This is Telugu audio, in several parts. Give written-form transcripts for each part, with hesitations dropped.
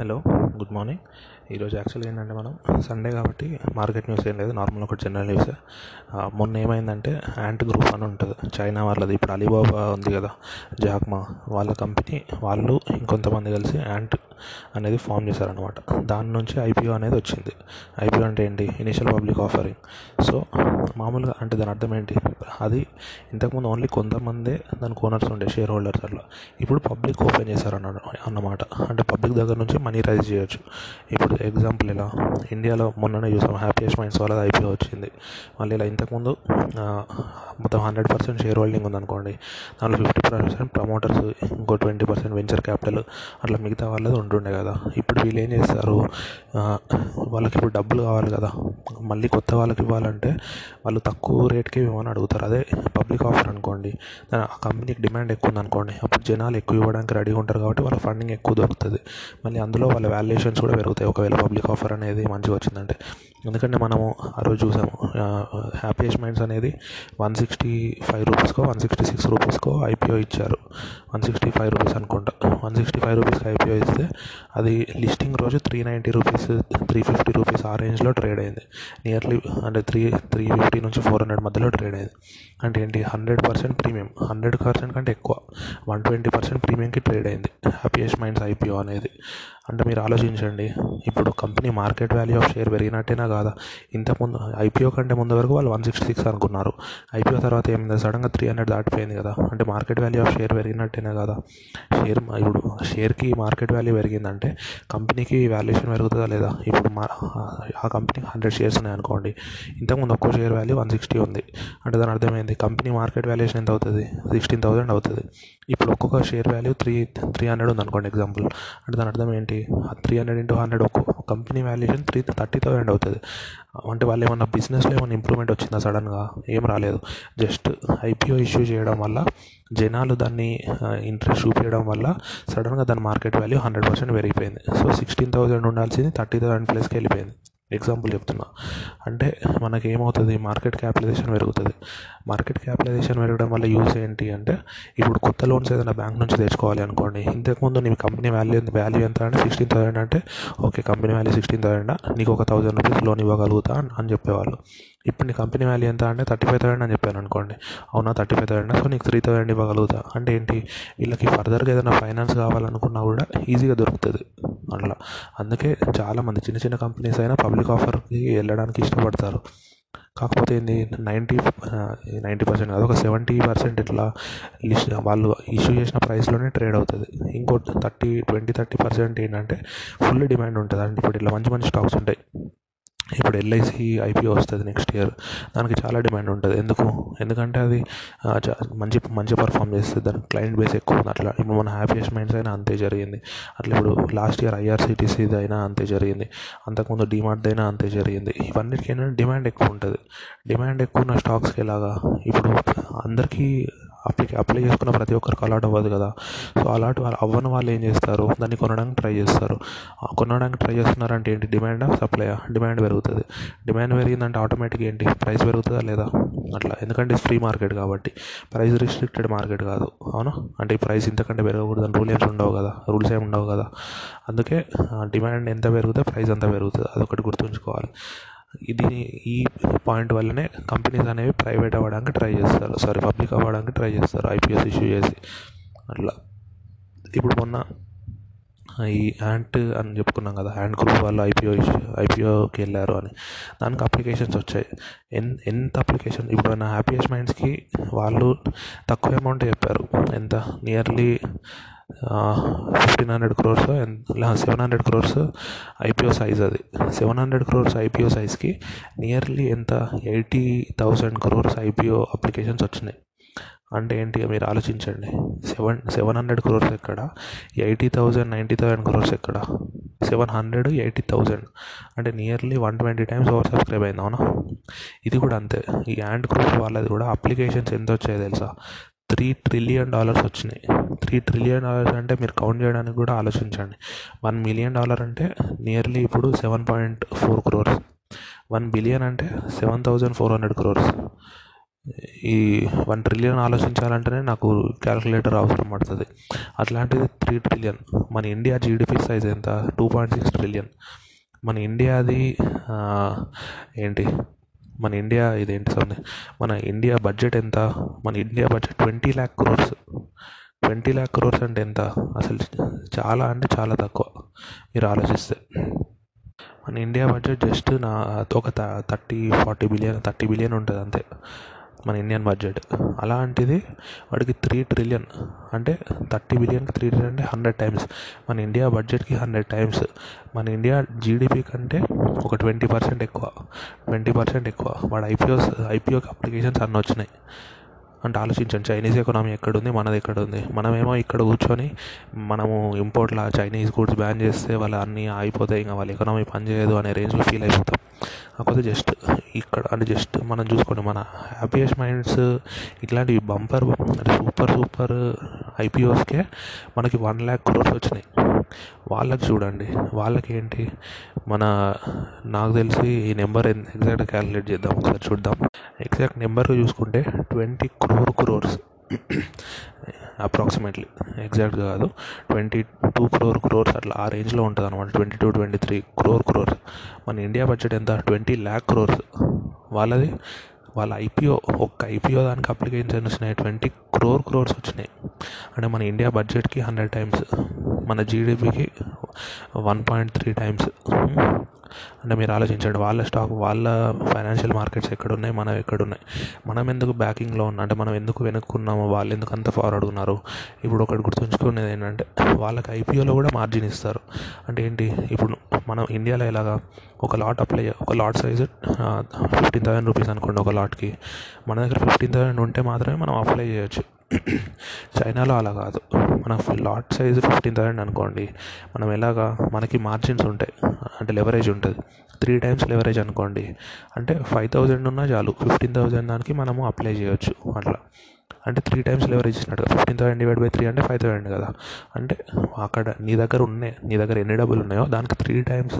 Hello, good morning. ఈరోజు యాక్చువల్గా ఏంటంటే మనం సండే కాబట్టి మార్కెట్ న్యూస్ ఏం లేదు, నార్మల్ ఒకటి జనరల్ న్యూస్. మొన్న ఏమైందంటే యాంట్ గ్రూప్ అని ఉంటుంది చైనా వాళ్ళది, ఇప్పుడు అలీబాబా ఉంది కదా, జాక్ మా వాళ్ళ కంపెనీ, వాళ్ళు ఇంకొంతమంది కలిసి యాంట్ అనేది ఫామ్ చేశారనమాట. దాని నుంచి ఐపీఓ అనేది వచ్చింది. ఐపీఓ అంటే ఏంటి? Initial public offering. సో మామూలుగా అంటే దాని అర్థం ఏంటి? అది ఇంతకుముందు ఓన్లీ కొంతమందే దానికి ఓనర్స్ ఉండే, షేర్ హోల్డర్స్. అట్లా ఇప్పుడు పబ్లిక్ ఓపెన్ చేశారన్నమాట. అంటే పబ్లిక్ దగ్గర నుంచి మనీ రైజ్ చేయొచ్చు. ఇప్పుడు ఎగ్జాంపుల్ ఇలా ఇండియాలో మొన్ననే చూసాం, హ్యాపీయెస్ట్ మైండ్స్ వాళ్ళది ఐపీఓ వచ్చింది. మళ్ళీ ఇలా ఇంతకుముందు మొత్తం 100% షేర్ హోల్డింగ్ ఉందనుకోండి, దాంట్లో 50% ప్రమోటర్స్, ఇంకో 20% వెంచర్ క్యాపిటల్, అట్లా మిగతా వాళ్ళది ఉంటుండే కదా. ఇప్పుడు వీళ్ళు ఏం చేస్తారు, వాళ్ళకి ఇప్పుడు డబ్బులు కావాలి కదా, మళ్ళీ కొత్త వాళ్ళకి ఇవ్వాలంటే వాళ్ళు తక్కువ రేట్కి ఇవ్వమని అడుగుతారు. అదే పబ్లిక్ ఆఫర్ అనుకోండి, ఆ కంపెనీకి డిమాండ్ ఎక్కువ ఉందనుకోండి, అప్పుడు జనాలు ఎక్కువ ఇవ్వడానికి రెడీగా ఉంటారు కాబట్టి వాళ్ళ ఫండింగ్ ఎక్కువ దొరుకుతుంది. మళ్ళీ అందులో వాళ్ళ వాల్యుయేషన్స్ కూడా పెరుగుతాయి ఒకవేళ పబ్లిక్ ఆఫర్ అనేది మంచిగా వచ్చిందంటే. ఎందుకంటే మనము ఆ రోజు చూసాము, హ్యాపీయెస్ట్ మైండ్స్ అనేది 165 రూపీస్కో 166 రూపీస్కో ఐపీఓ ఇచ్చారు. 165 రూపీస్ అనుకుంటా. 165 రూపీస్కి ఐపీఓ ఇస్తే అది లిస్టింగ్ రోజు 390 రూపీస్, 350 రూపీస్ ఆ రేంజ్లో ట్రేడ్ అయింది. నియర్లీ అంటే 350 నుంచి 400 మధ్యలో ట్రేడ్ అయింది. అంటే ఏంటి, 100% ప్రీమియం, 100% కంటే ఎక్కువ, 120% ప్రీమియంకి ట్రేడ్ అయింది హ్యాపీయెస్ట్ మైండ్స్ ఐపీఓ అనేది. అంటే మీరు ఆలోచించండి, ఇప్పుడు company market value of share పెరిగినట్టేనా కాదా? ఇంతకుముందు ఐపీఓ కంటే ముందు వరకు వాళ్ళు 166 అనుకున్నారు. ఐపీఓ తర్వాత ఏమైంది, సడన్గా 300 దాటిపోయింది కదా. అంటే మార్కెట్ వాల్యూ ఆఫ్ షేర్ పెరిగినట్టేనా కదా? షేర్ ఇప్పుడు షేర్కి మార్కెట్ వాల్యూ పెరిగిందంటే కంపెనీకి వాల్యుయేషన్ పెరుగుతుందా లేదా? ఇప్పుడు ఆ కంపెనీకి 100 షేర్స్ ఉన్నాయనుకోండి, ఇంతకుముందు ఒక్కో షేర్ వాల్యూ 160 ఉంది. అంటే దాని అర్థమైంది కంపెనీ మార్కెట్ వాల్యుయేషన్ ఎంత అవుతుంది, 16,000 అవుతుంది. ఇప్పుడు ఒక్కొక్క షేర్ వాల్యూ 300 ఉంది అనుకోండి ఎగ్జాంపుల్. అంటే దాని అర్థం ఏంటి, 300 into 100 ఒక్క కంపెనీ వాల్యుయేషన్ 30,000 అవుతుంది. అంటే వాళ్ళు ఏమన్నా బిజినెస్లో ఏమైనా ఇంప్రూవ్మెంట్ వచ్చిందా? సడన్గా ఏం రాలేదు. జస్ట్ ఐపీఓ ఇష్యూ చేయడం వల్ల, జనాలు దాన్ని ఇంట్రెస్ట్ చూపించడం వల్ల సడన్గా దాని మార్కెట్ వాల్యూ 100% పెరిగిపోయింది. సో 16,000 ఉండాల్సింది 30,000 ప్లస్కి వెళ్ళిపోయింది. ఎగ్జాంపుల్ చెప్తున్నా. అంటే మనకి ఏమవుతుంది, మార్కెట్ క్యాపిటలైజేషన్ పెరుగుతుంది. మార్కెట్ క్యాపిటలైజేషన్ పెరగడం వల్ల యూజ్ ఏంటి అంటే, ఇప్పుడు కొత్త లోన్స్ ఏదైనా బ్యాంక్ నుంచి తెచ్చుకోవాలి అనుకోండి, ఇంతకుముందు నీ కంపెనీ వాల్యూ ఎంత అంటే 16,000 అంటే ఓకే, కంపెనీ వాల్యూ 16,000, నీకు ఒక 1,000 రూపీస్ లోన్ ఇవ్వగలుగుతా అని చెప్పేవాళ్ళు. ఇప్పుడు నీ కంపెనీ వాల్యూ ఎంత అంటే 35,000 అని చెప్పాను అనుకోండి, అవునా 35,000, సో నీకు 3,000 ఇవ్వగలుగుతా. అంటే ఏంటి, వీళ్ళకి ఫర్దర్గా ఏదైనా ఫైనాన్స్ కావాలనుకున్నా కూడా ఈజీగా దొరుకుతుంది. అట్లా అందుకే చాలామంది చిన్న చిన్న కంపెనీస్ అయినా పబ్లిక్ ఆఫర్కి వెళ్ళడానికి ఇష్టపడతారు. కాకపోతే ఏంది, 90% కాదు, ఒక 70% ఇట్లా లిస్ట్ వాళ్ళు ఇష్యూ చేసిన ప్రైస్లోనే ట్రేడ్ అవుతుంది. ఇంకో 30% ఏంటంటే ఫుల్ డిమాండ్ ఉంటుంది. అంటే ఇప్పుడు ఇట్లా మంచి మంచి స్టాక్స్ ఉంటాయి. ఇప్పుడు ఎల్ఐసి ఐపీఓ వస్తుంది నెక్స్ట్ ఇయర్, దానికి చాలా డిమాండ్ ఉంటుంది. ఎందుకంటే అది మంచి పర్ఫామ్ చేస్తుంది, దానికి క్లయింట్ బేస్ ఎక్కువ ఉంది. అట్లా ఇప్పుడు మన హ్యాపీయెస్ట్ మైండ్స్ అయినా అంతే జరిగింది. అట్లా ఇప్పుడు లాస్ట్ ఇయర్ IRCTCది అయినా అంతే జరిగింది, అంతకుముందు డిమార్ట్ది అయినా అంతే జరిగింది. ఇవన్నిటికీ ఏంటంటే డిమాండ్ ఎక్కువ ఉంటుంది. డిమాండ్ ఎక్కువ ఉన్న స్టాక్స్కి ఎలాగా, ఇప్పుడు అందరికీ అప్లై చేసుకున్న ప్రతి ఒక్కరికి అలాట్ అవ్వదు కదా. సో అలాట్ అవ్వని వాళ్ళు ఏం చేస్తారు, దాన్ని కొనడానికి ట్రై చేస్తారు. కొనడానికి ట్రై చేస్తున్నారంటే ఏంటి, డిమాండ్ సప్లై, డిమాండ్ పెరుగుతుంది. డిమాండ్ పెరిగిందంటే ఆటోమేటిక్గా ఏంటి, ప్రైస్ పెరుగుతుందా లేదా? అట్లా, ఎందుకంటే ఫ్రీ మార్కెట్ కాబట్టి, ప్రైస్ రిస్ట్రిక్టెడ్ మార్కెట్ కాదు, అవునా? అంటే ప్రైస్ ఇంతకంటే పెరగకూడదు అని రూల్స్ ఏమి ఉండవు కదా. అందుకే డిమాండ్ ఎంత పెరిగితే ప్రైస్ అంత పెరుగుతుంది. అదొకటి గుర్తుంచుకోవాలి. ఈ పాయింట్ వల్లనే కంపెనీస్ అనేవి పబ్లిక్ అవ్వడానికి ట్రై చేస్తారు, ఐపీఎస్ ఇష్యూ చేసి. అట్లా ఇప్పుడు మొన్న ఈ యాంట్ అని చెప్పుకున్నాం కదా, యాంట్ గ్రూప్ వాళ్ళు ఐపీఓకి వెళ్ళారు అని, దానికి అప్లికేషన్స్ వచ్చాయి. ఎంత అప్లికేషన్, ఇప్పుడు నా హ్యాపీయెస్ట్ మైండ్స్కి వాళ్ళు తక్కువ అమౌంట్ చెప్పారు, ఎంత, nearly 1,500 crores, 700 crores IPO size. అది 700 crores ఐపీఓ సైజ్కి నియర్లీ ఎంత, 80,000 crores ఐపీఓ అప్లికేషన్స్ వచ్చినాయి. అంటే ఏంటి, మీరు ఆలోచించండి, 700 crores ఎక్కడ, 80,000, 90,000 crores ఎక్కడ, 700, 80,000 అంటే నియర్లీ 120 times ఓవర్ సబ్స్క్రైబ్ అయింది, అవునా? ఇది కూడా అంతే. ఈ యాంట్ గ్రూప్ వాళ్ళది కూడా అప్లికేషన్స్ ఎంత వచ్చాయో తెలుసా, $3 trillion వచ్చినాయి. $3 trillion అంటే మీరు కౌంట్ చేయడానికి కూడా ఆలోచించండి. $1 million అంటే నియర్లీ ఇప్పుడు 7.4 crores, $1 billion అంటే 7,400 crores, ఈ 1 trillion ఆలోచించాలంటేనే నాకు క్యాలిక్యులేటర్ అవసరం పడుతుంది. అట్లాంటిది 3 trillion. మన ఇండియా జీడిపి సైజ్ ఎంత? 2.6 trillion. మన ఇండియాది ఏంటి, మన ఇండియా ఇదేంటి సార్, మన ఇండియా బడ్జెట్ ఎంత? మన India budget 20 lakh crores. 20 lakh crores అంటే ఎంత? అసలు చాలా, అంటే చాలా తక్కువ మీరు ఆలోచిస్తే. మన ఇండియా బడ్జెట్ జస్ట్ నా ఒక 30-40 billion, 30 billion ఉంటుంది అంతే మన ఇండియన్ బడ్జెట్. అలాంటిది వాడికి 3 trillion అంటే 30 billion 3 trillion అంటే 100 times. మన ఇండియా బడ్జెట్కి 100 times. మన ఇండియా జీడిపి కంటే ఒక 20% ఎక్కువ, 20% ఎక్కువ. వాడు ఐపీఓకి అప్లికేషన్స్ అన్నీ వచ్చినాయి అంటే ఆలోచించండి. చైనీస్ ఎకానమీ ఎక్కడుంది, మనది ఎక్కడుంది. మనమేమో ఇక్కడ కూర్చొని మనము ఇంపోర్ట్లా చైనీస్ గూడ్స్ బ్యాన్ చేస్తే వాళ్ళు అన్నీ అయిపోతాయి, ఇంకా వాళ్ళ ఎకానమీ పనిచేయదు అనే రేంజ్లో ఫీల్ అయిపోతాం. కాకపోతే జస్ట్ ఇక్కడ అంటే జస్ట్ మనం చూసుకోండి, మన హ్యాపీయెస్ట్ మైండ్స్ ఇట్లాంటివి బంపర్ అంటే సూపర్ సూపర్ ఐపీఓస్కే మనకి 1 lakh crores వచ్చినాయి. వాళ్ళకి చూడండి, వాళ్ళకి ఏంటి మన, నాకు తెలిసి ఈ నెంబర్ ఎగ్జాక్ట్ క్యాలిక్యులేట్ చేద్దాం ఒకసారి చూద్దాం. ఎగ్జాక్ట్ నెంబర్ చూసుకుంటే 20 crore crores అప్రాక్సిమేట్లీ, ఎగ్జాక్ట్ కాదు, 22 crore crores అట్లా ఆ రేంజ్లో ఉంటుంది అనమాట. 22-23 crore crores. మన ఇండియా బడ్జెట్ ఎంత? 20 lakh crores. వాళ్ళది, వాళ్ళ ఐపీఓ, ఒక్క ఐపీఓ దానికి అప్లికేషన్స్ వచ్చినాయి 20 crore crores వచ్చినాయి. అంటే మన ఇండియా బడ్జెట్కి 100 times, మన జీడిపికి 1.3 times. అంటే మీరు ఆలోచించండి, వాళ్ళ స్టాక్, వాళ్ళ ఫైనాన్షియల్ మార్కెట్స్ ఎక్కడున్నాయి, మనం ఎక్కడున్నాయి. మనం ఎందుకు బ్యాకింగ్లో ఉన్నాం అంటే మనం ఎందుకు వెనుక్కున్నాము, వాళ్ళు ఎందుకు అంత ఫార్వర్డ్ ఉన్నారు. ఇప్పుడు ఒకటి గుర్తుంచుకునేది ఏంటంటే వాళ్ళకి ఐపీఓలో కూడా మార్జిన్ ఇస్తారు. అంటే ఏంటి, ఇప్పుడు మనం ఇండియాలో ఎలాగా ఒక లాట్ సైజు 15,000 rupees అనుకోండి ఒక లాట్కి. మన దగ్గర 15,000 ఉంటే మాత్రమే మనం అప్లై చేయొచ్చు. చైనాలో అలా కాదు, మన లాట్ సైజు 15,000 అనుకోండి, మనం ఎలాగా మనకి మార్జిన్స్ ఉంటాయి, అంటే లెవరేజ్ ఉంటుంది. 3 times లెవరేజ్ అనుకోండి, అంటే 5,000 ఉన్నా చాలు, 15,000 దానికి మనము అప్లై చేయొచ్చు. అట్లా అంటే 3 times లెవరేజ్ ఇచ్చినట్టు కదా. 15,000 divided by 3 అంటే 5,000 కదా. అంటే అక్కడ నీ దగ్గర ఎన్ని డబ్బులు ఉన్నాయో దానికి 3 times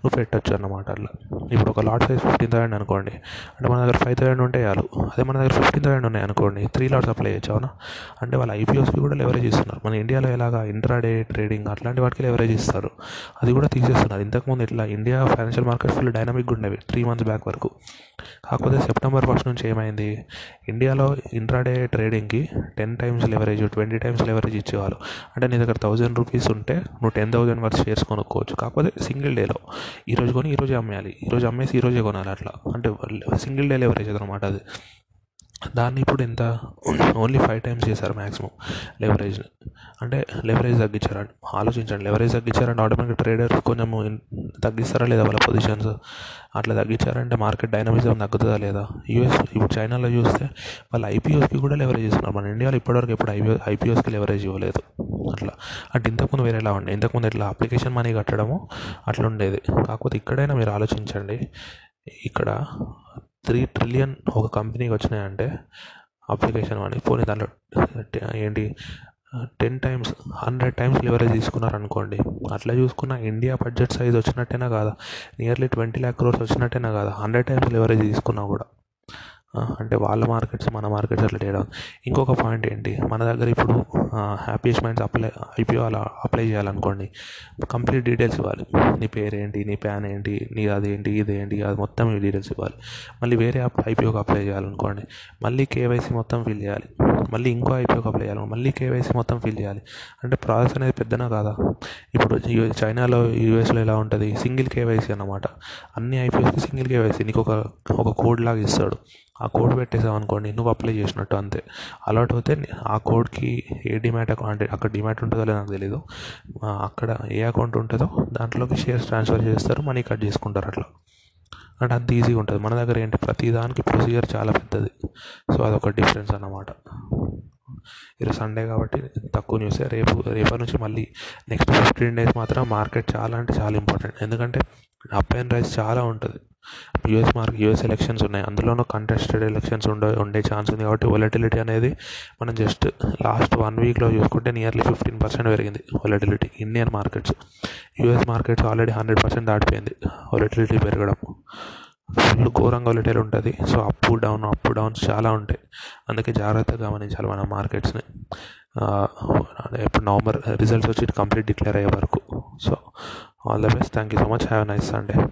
నువ్వు పెట్టచ్చు అన్నమాట. అట్లా ఇప్పుడు ఒక లాట్ సైజ్ 15,000 అనుకోండి, అంటే మన దగ్గర 5,000 ఉంటే చాలు. అదే మన దగ్గర 15,000 ఉన్నాయి అనుకోండి, 3 lots అప్లై చేయొచ్చు. అవునా, అంటే వాళ్ళ ఐపీఓస్కి కూడా లెవరేజ్ ఇస్తున్నారు. మన ఇండియాలో ఎలాగా ఇంట్రాడే ట్రేడింగ్ అట్లాంటి వాటికి లెవరేజ్ ఇస్తారు, అది కూడా తీసేస్తున్నారు. ఇంతకుముందు ఇట్లా ఇండియా ఫైనాన్షియల్ మార్కెట్ ఫుల్ డైనమిక్గా ఉండేవి 3 months బ్యాక్ వరకు. కాకపోతే సెప్టెంబర్ 1st నుంచి ఏమైంది, ఇండియాలో ఇంట్రాడే ట్రేడింగ్కి 10 times లెవరేజ్, 20 times లెవరేజ్ ఇచ్చేవాళ్ళు. అంటే నీ దగ్గర 1,000 rupees ఉంటే నువ్వు 10,000 వరకు షేర్స్ కొనుక్కోవచ్చు. కాకపోతే సింగిల్ డేలో, ఈరోజు కొని ఈరోజే అమ్మేయాలి, ఈరోజు అమ్మేసి ఈరోజే కొనాలి. అట్లా అంటే సింగిల్ డే లెవరేజ్ అనమాట అది. దాన్ని ఇప్పుడు ఎంత, ఓన్లీ 5 times చేశారు మ్యాక్సిమం లెవరేజ్ని. అంటే లెవరేజ్ తగ్గించారని ఆలోచించండి. లెవరేజ్ తగ్గించారంటే ఆటోమేటిక్గా ట్రేడర్స్ కొంచెము తగ్గిస్తారా లేదా వాళ్ళ పొజిషన్స్. అట్లా తగ్గించారంటే మార్కెట్ డైనమిజం తగ్గుతుందా లేదా. ఇప్పుడు చైనాలో చూస్తే వాళ్ళు ఐపీఓస్కి కూడా లెవరేజ్ ఇస్తున్నారు. మన ఇండియాలో ఇప్పటివరకు ఎప్పుడు ఐపీఓస్కి లెవరేజ్ ఇవ్వలేదు. అట్లా అంటే ఇంతకుముందు వేరేలా ఉండే, ఇంతకుముందు ఇట్లా అప్లికేషన్ మనీ కట్టడము అట్లా ఉండేది. కాకపోతే ఇక్కడైనా మీరు ఆలోచించండి, ఇక్కడ 3 trillion ఒక కంపెనీకి వచ్చినాయంటే అప్లికేషన్ అని పోనీ దాంట్లో ఏంటి 10 times 100 times లెవరేజ్ తీసుకున్నారనుకోండి. అట్లా చూసుకున్న ఇండియా బడ్జెట్ సైజ్ వచ్చినట్టేనా కాదా, నియర్లీ 20 lakh crores వచ్చినట్టేనా కాదా, 100 times లెవరేజ్ తీసుకున్నా కూడా. అంటే వాళ్ళ మార్కెట్స్ మన మార్కెట్స్ అట్లా చేయడం. ఇంకొక పాయింట్ ఏంటి, మన దగ్గర ఇప్పుడు హ్యాపీయెస్ట్ మైండ్స్ ఐపీఓ అలా అప్లై చేయాలనుకోండి, కంప్లీట్ డీటెయిల్స్ ఇవ్వాలి. నీ పేరేంటి, నీ ప్యాన్ ఏంటి, నీ అదేంటి ఇదేంటి అది మొత్తం డీటెయిల్స్ ఇవ్వాలి. మళ్ళీ వేరే ఐపీఓకి అప్లై చేయాలనుకోండి, మళ్ళీ KYC మొత్తం ఫిల్ చేయాలి. మళ్ళీ ఇంకో ఐపీఓకి అప్లై చేయాలి, మళ్ళీ KYC మొత్తం ఫిల్ చేయాలి. అంటే ప్రాసెస్ అనేది పెద్దనా కాదా. ఇప్పుడు చైనాలో యూఎస్లో ఎలా ఉంటుంది, సింగిల్ KYC అన్నమాట. అన్ని ఐపీఓస్కి సింగిల్ KYC. నీకు ఒక కోడ్ లాగా ఇస్తాడు, ఆ కోడ్ పెట్టేసావు అనుకోండి, నువ్వు అప్లై చేసినట్టు అంతే. అలాట్ అయితే ఆ కోడ్కి ఏ డిమాట్ అకౌంట్, అంటే అక్కడ డిమాట్ ఉంటుందో లేదో నాకు తెలీదు, అక్కడ ఏ అకౌంట్ ఉంటుందో దాంట్లోకి షేర్స్ ట్రాన్స్ఫర్ చేస్తారు, మనీ కట్ చేసుకుంటారు. అట్లా అంటే అంత ఈజీగా ఉంటుంది. మన దగ్గర ఏంటి, ప్రతిదానికి ప్రొసీజర్ చాలా పెద్దది. సో అదొక డిఫరెన్స్ అన్నమాట. ఈరోజు సండే కాబట్టి తక్కువ న్యూసే. రేపటి నుంచి మళ్ళీ నెక్స్ట్ 15 days మాత్రం మార్కెట్ చాలా, అంటే చాలా ఇంపార్టెంట్. ఎందుకంటే అప్ అండ్ రైస్ చాలా ఉంటుంది. యూఎస్ ఎలక్షన్స్ ఉన్నాయి, అందులోనూ కంటెస్టెడ్ ఎలక్షన్స్ ఉండే ఛాన్స్ ఉంది. కాబట్టి వొలటిలిటీ అనేది మనం జస్ట్ లాస్ట్ 1 weekలో చూసుకుంటే నియర్లీ 15% పెరిగింది volatility. Indian markets, US markets already 100% దాటిపోయింది వొలటిలిటీ పెరగడం. ఫుల్ ఘోరంగా వొలటైల్ ఉంటుంది. సో అప్ డౌన్స్ చాలా ఉంటాయి. అందుకే జాగ్రత్తగా గమనించాలి మన మార్కెట్స్ని. ఇప్పుడు నవంబర్ రిజల్ట్స్ వచ్చి కంప్లీట్ డిక్లేర్ అయ్యే వరకు. So All the best. Thank you so much. Have a nice Sunday.